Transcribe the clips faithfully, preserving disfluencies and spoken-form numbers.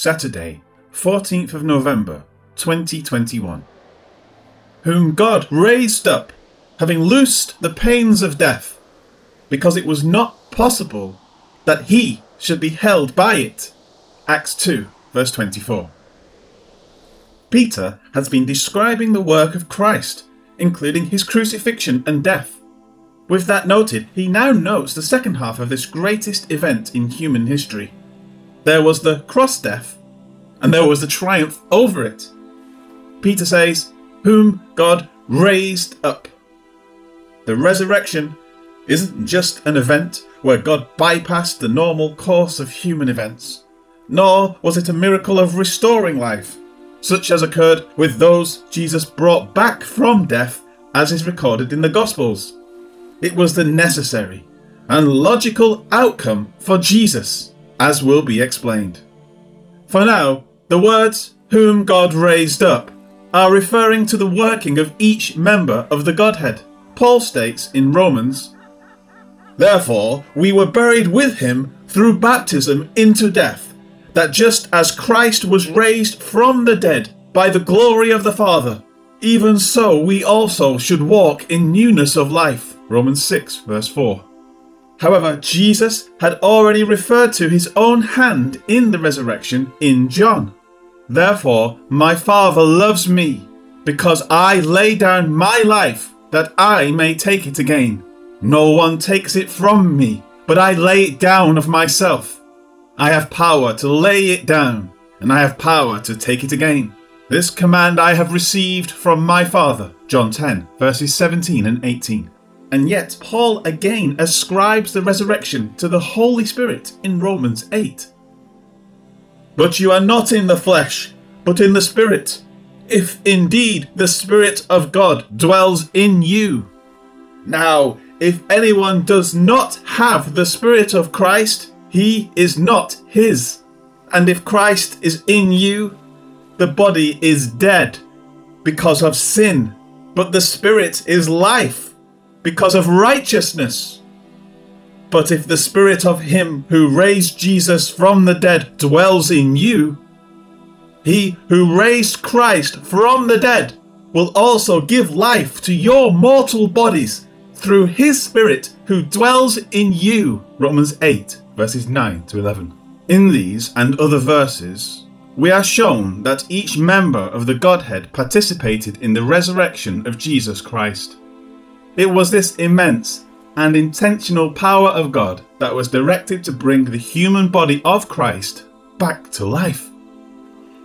Saturday, fourteenth of November, twenty twenty-one. Whom God raised up, having loosed the pains of death, because it was not possible that he should be held by it. Acts two, verse twenty-four. Peter has been describing the work of Christ, including his crucifixion and death. With that noted, he now notes the second half of this greatest event in human history. There was the cross-death, and there was the triumph over it. Peter says, whom God raised up. The resurrection isn't just an event where God bypassed the normal course of human events, nor was it a miracle of restoring life, such as occurred with those Jesus brought back from death, as is recorded in the Gospels. It was the necessary and logical outcome for Jesus, as will be explained. For now, the words, whom God raised up, are referring to the working of each member of the Godhead. Paul states in Romans, therefore we were buried with him through baptism into death, that just as Christ was raised from the dead by the glory of the Father, even so we also should walk in newness of life. Romans six, verse four. However, Jesus had already referred to his own hand in the resurrection in John. Therefore, my Father loves me, because I lay down my life, that I may take it again. No one takes it from me, but I lay it down of myself. I have power to lay it down, and I have power to take it again. This command I have received from my Father. John ten, verses seventeen and eighteen. And yet, Paul again ascribes the resurrection to the Holy Spirit in Romans eight. But you are not in the flesh, but in the Spirit, if indeed the Spirit of God dwells in you. Now, if anyone does not have the Spirit of Christ, he is not his. And if Christ is in you, the body is dead because of sin, but the Spirit is life, because of righteousness. But if the Spirit of him who raised Jesus from the dead dwells in you, he who raised Christ from the dead will also give life to your mortal bodies through his Spirit who dwells in you. Romans eight, verses nine to eleven. In these and other verses, we are shown that each member of the Godhead participated in the resurrection of Jesus Christ. It was this immense and intentional power of God that was directed to bring the human body of Christ back to life.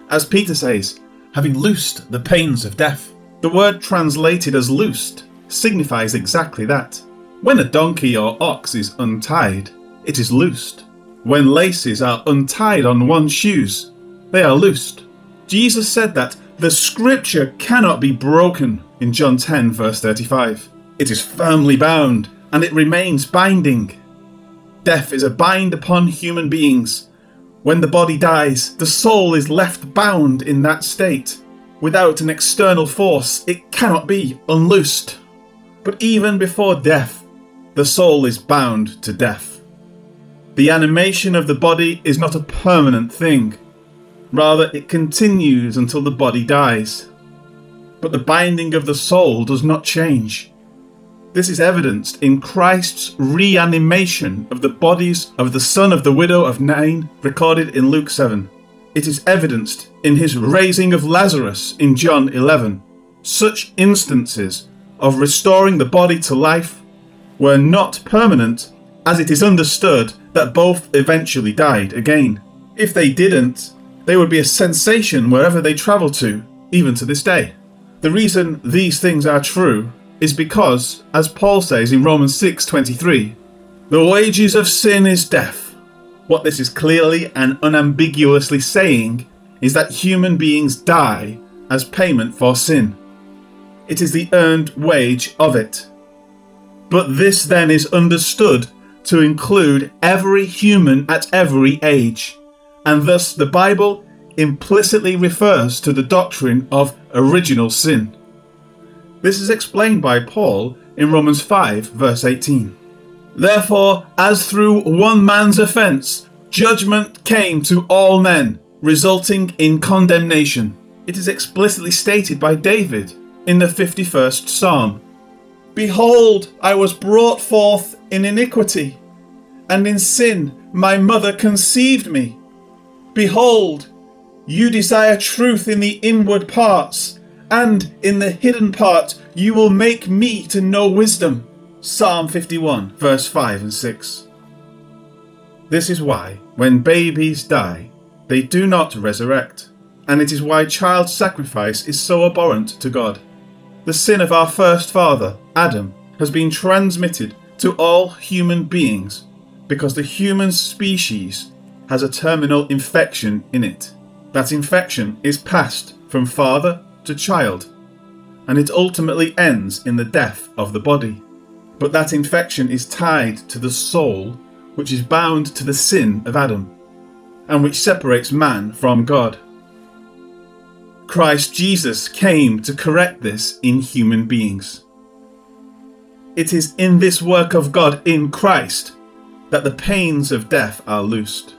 As Peter says, having loosed the pains of death, the word translated as loosed signifies exactly that. When a donkey or ox is untied, it is loosed. When laces are untied on one's shoes, they are loosed. Jesus said that the scripture cannot be broken in John ten, verse thirty-five. It is firmly bound, and it remains binding. Death is a bind upon human beings. When the body dies, the soul is left bound in that state. Without an external force, it cannot be unloosed. But even before death, the soul is bound to death. The animation of the body is not a permanent thing. Rather, it continues until the body dies. But the binding of the soul does not change. This is evidenced in Christ's reanimation of the bodies of the son of the widow of Nain, recorded in Luke seven. It is evidenced in his raising of Lazarus in John eleven. Such instances of restoring the body to life were not permanent, as it is understood that both eventually died again. If they didn't, they would be a sensation wherever they travelled to, even to this day. The reason these things are true is because, as Paul says in Romans six, twenty-three, the wages of sin is death. What this is clearly and unambiguously saying is that human beings die as payment for sin. It is the earned wage of it. But this then is understood to include every human at every age, and thus the Bible implicitly refers to the doctrine of original sin. This is explained by Paul in Romans five, verse eighteen. Therefore, as through one man's offence, judgment came to all men, resulting in condemnation. It is explicitly stated by David in the fifty-first Psalm. Behold, I was brought forth in iniquity, and in sin my mother conceived me. Behold, you desire truth in the inward parts, and in the hidden part you will make me to know wisdom. Psalm fifty-one, verse five and six. This is why, when babies die, they do not resurrect, and it is why child sacrifice is so abhorrent to God. The sin of our first father, Adam, has been transmitted to all human beings because the human species has a terminal infection in it. That infection is passed from father to child, and it ultimately ends in the death of the body. But that infection is tied to the soul, which is bound to the sin of Adam, and which separates man from God. Christ Jesus came to correct this in human beings. It is in this work of God in Christ that the pains of death are loosed.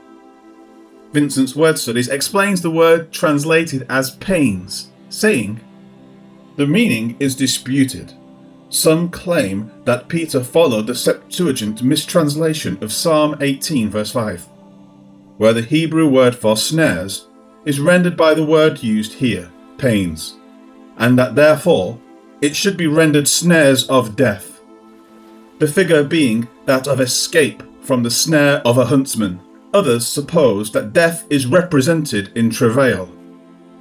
Vincent's Word Studies explains the word translated as pains, saying, "The meaning is disputed. Some claim that Peter followed the Septuagint mistranslation of Psalm eighteen verse five, where the Hebrew word for snares is rendered by the word used here, pains, and that therefore it should be rendered snares of death, the figure being that of escape from the snare of a huntsman. Others suppose that death is represented in travail,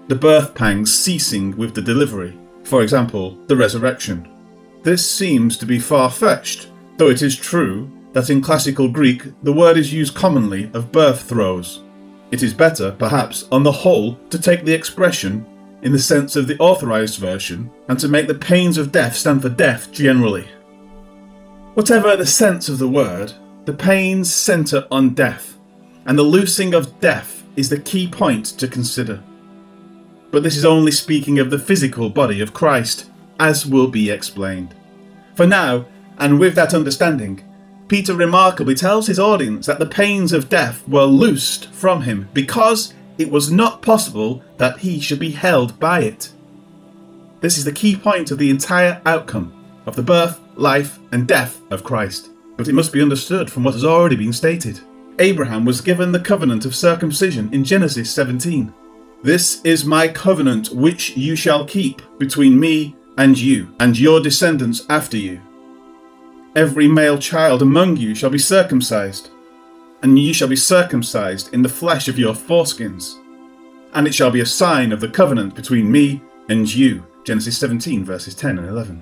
the birth pangs ceasing with the delivery, for example, the resurrection. This seems to be far-fetched, though it is true that in classical Greek the word is used commonly of birth throes. It is better, perhaps, on the whole, to take the expression in the sense of the authorized version and to make the pains of death stand for death generally. Whatever the sense of the word, the pains center on death, and the loosing of death is the key point to consider. But this is only speaking of the physical body of Christ, as will be explained. For now, and with that understanding, Peter remarkably tells his audience that the pains of death were loosed from him because it was not possible that he should be held by it. This is the key point of the entire outcome of the birth, life, and death of Christ, but it must be understood from what has already been stated. Abraham was given the covenant of circumcision in Genesis seventeen. This is my covenant which you shall keep between me and you, and your descendants after you. Every male child among you shall be circumcised, and you shall be circumcised in the flesh of your foreskins, and it shall be a sign of the covenant between me and you. Genesis seventeen, verses ten and eleven.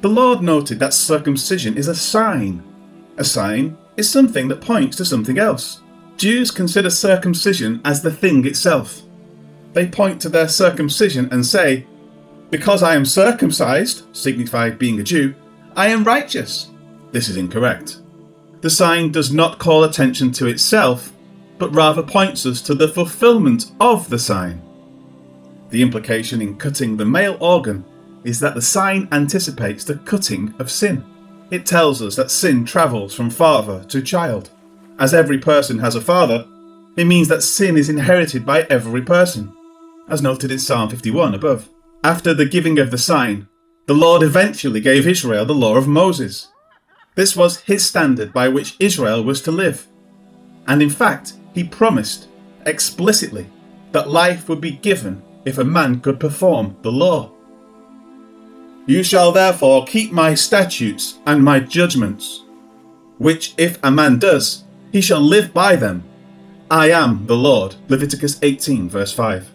The Lord noted that circumcision is a sign. A sign is something that points to something else. Jews consider circumcision as the thing itself. They point to their circumcision and say, because I am circumcised, signified being a Jew, I am righteous. This is incorrect. The sign does not call attention to itself, but rather points us to the fulfillment of the sign. The implication in cutting the male organ is that the sign anticipates the cutting of sin. It tells us that sin travels from father to child. As every person has a father, it means that sin is inherited by every person, as noted in Psalm fifty-one above. After the giving of the sign, the Lord eventually gave Israel the law of Moses. This was his standard by which Israel was to live. And in fact, he promised explicitly that life would be given if a man could perform the law. You shall therefore keep my statutes and my judgments, which if a man does, he shall live by them. I am the Lord. Leviticus eighteen, verse five.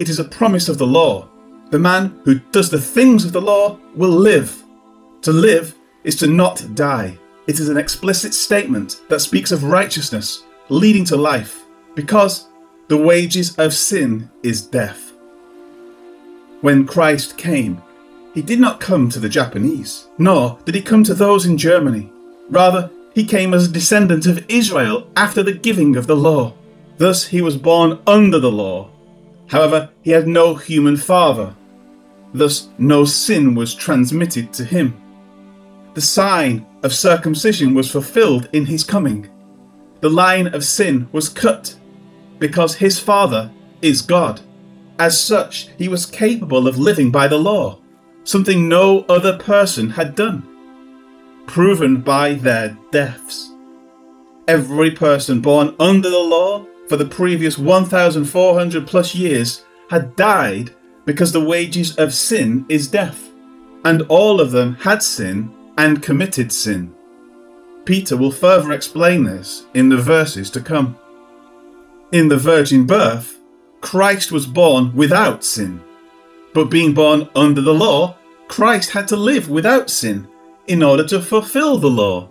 It is a promise of the law. The man who does the things of the law will live. To live is to not die. It is an explicit statement that speaks of righteousness leading to life, because the wages of sin is death. When Christ came, he did not come to the Japanese, nor did he come to those in Germany. Rather, he came as a descendant of Israel after the giving of the law. Thus he was born under the law. However, he had no human father, thus no sin was transmitted to him. The sign of circumcision was fulfilled in his coming. The line of sin was cut, because his Father is God. As such, he was capable of living by the law, something no other person had done, proven by their deaths. Every person born under the law for the previous one thousand four hundred plus years had died because the wages of sin is death, and all of them had sinned and committed sin. Peter will further explain this in the verses to come. In the virgin birth, Christ was born without sin, but being born under the law, Christ had to live without sin in order to fulfill the law.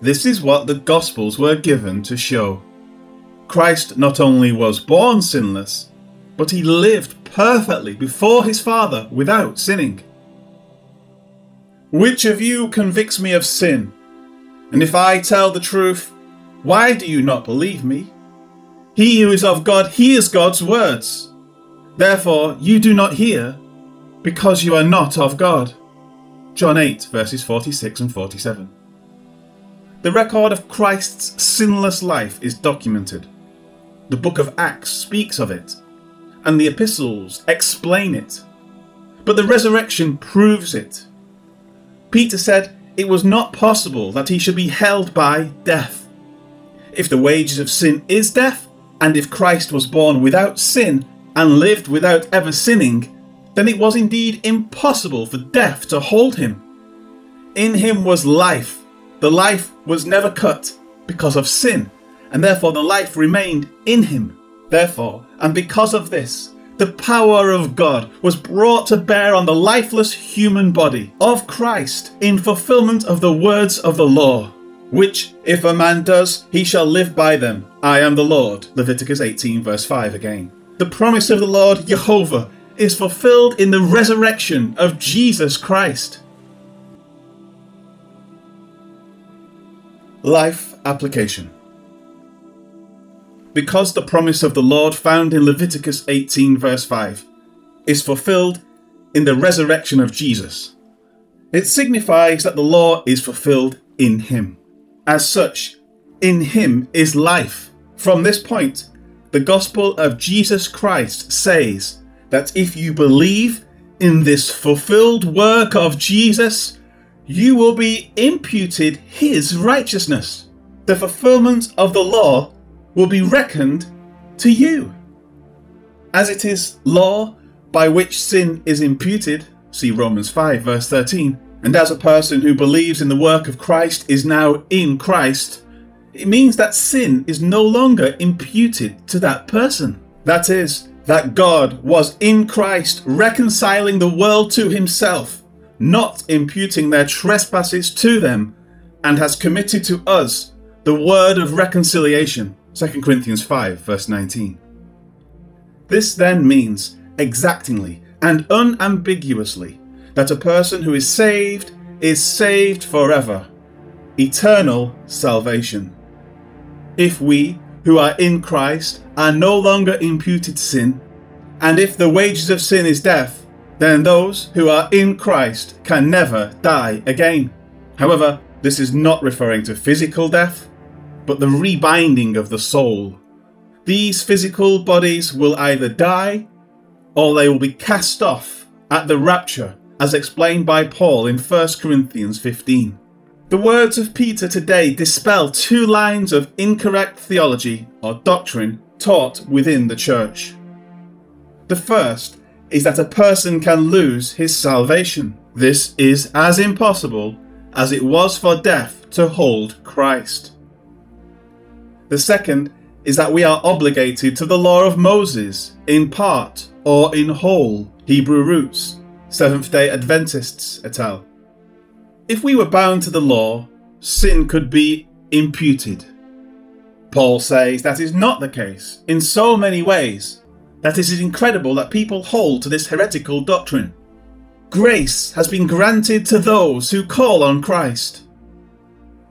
This is what the Gospels were given to show. Christ not only was born sinless, but he lived perfectly before his Father without sinning. Which of you convicts me of sin? And if I tell the truth, why do you not believe me? He who is of God hears God's words. Therefore you do not hear, because you are not of God. John eight, verses forty-six and forty-seven. The record of Christ's sinless life is documented. The book of Acts speaks of it, and the epistles explain it. But the resurrection proves it. Peter said it was not possible that he should be held by death. If the wages of sin is death, and if Christ was born without sin and lived without ever sinning, then it was indeed impossible for death to hold him. In him was life. The life was never cut because of sin, and therefore the life remained in him. Therefore, and because of this, the power of God was brought to bear on the lifeless human body of Christ in fulfillment of the words of the law, which, if a man does, he shall live by them. I am the Lord. Leviticus eighteen, verse five again. The promise of the Lord Jehovah is fulfilled in the resurrection of Jesus Christ. Life application. Because the promise of the Lord found in Leviticus eighteen verse five is fulfilled in the resurrection of Jesus, it signifies that the law is fulfilled in him. As such, in him is life. From this point, the gospel of Jesus Christ says that if you believe in this fulfilled work of Jesus, you will be imputed his righteousness. The fulfillment of the law will be reckoned to you. As it is law by which sin is imputed, see Romans five verse thirteen, and as a person who believes in the work of Christ is now in Christ, it means that sin is no longer imputed to that person. That is, that God was in Christ reconciling the world to himself, not imputing their trespasses to them, and has committed to us the word of reconciliation. Second Corinthians five, verse nineteen. This then means exactingly and unambiguously that a person who is saved is saved forever, eternal salvation. If we who are in Christ are no longer imputed sin, and if the wages of sin is death, then those who are in Christ can never die again. However, this is not referring to physical death, but the rebinding of the soul. These physical bodies will either die, or they will be cast off at the rapture, as explained by Paul in First Corinthians fifteen. The words of Peter today dispel two lines of incorrect theology or doctrine taught within the church. The first is that a person can lose his salvation. This is as impossible as it was for death to hold Christ. The second is that we are obligated to the law of Moses in part or in whole, Hebrew roots, Seventh-day Adventists et al. If we were bound to the law, sin could be imputed. Paul says that is not the case in so many ways that it is incredible that people hold to this heretical doctrine. Grace has been granted to those who call on Christ.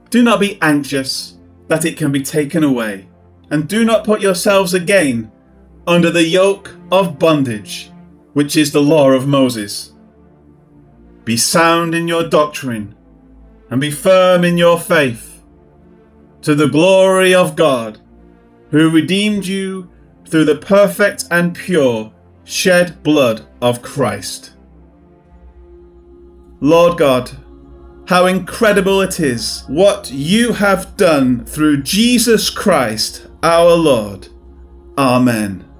Do not be anxious that it can be taken away, and do not put yourselves again under the yoke of bondage, which is the law of Moses. Be sound in your doctrine, and be firm in your faith, to the glory of God, who redeemed you through the perfect and pure shed blood of Christ. Lord God, how incredible it is what you have done through Jesus Christ our Lord. Amen.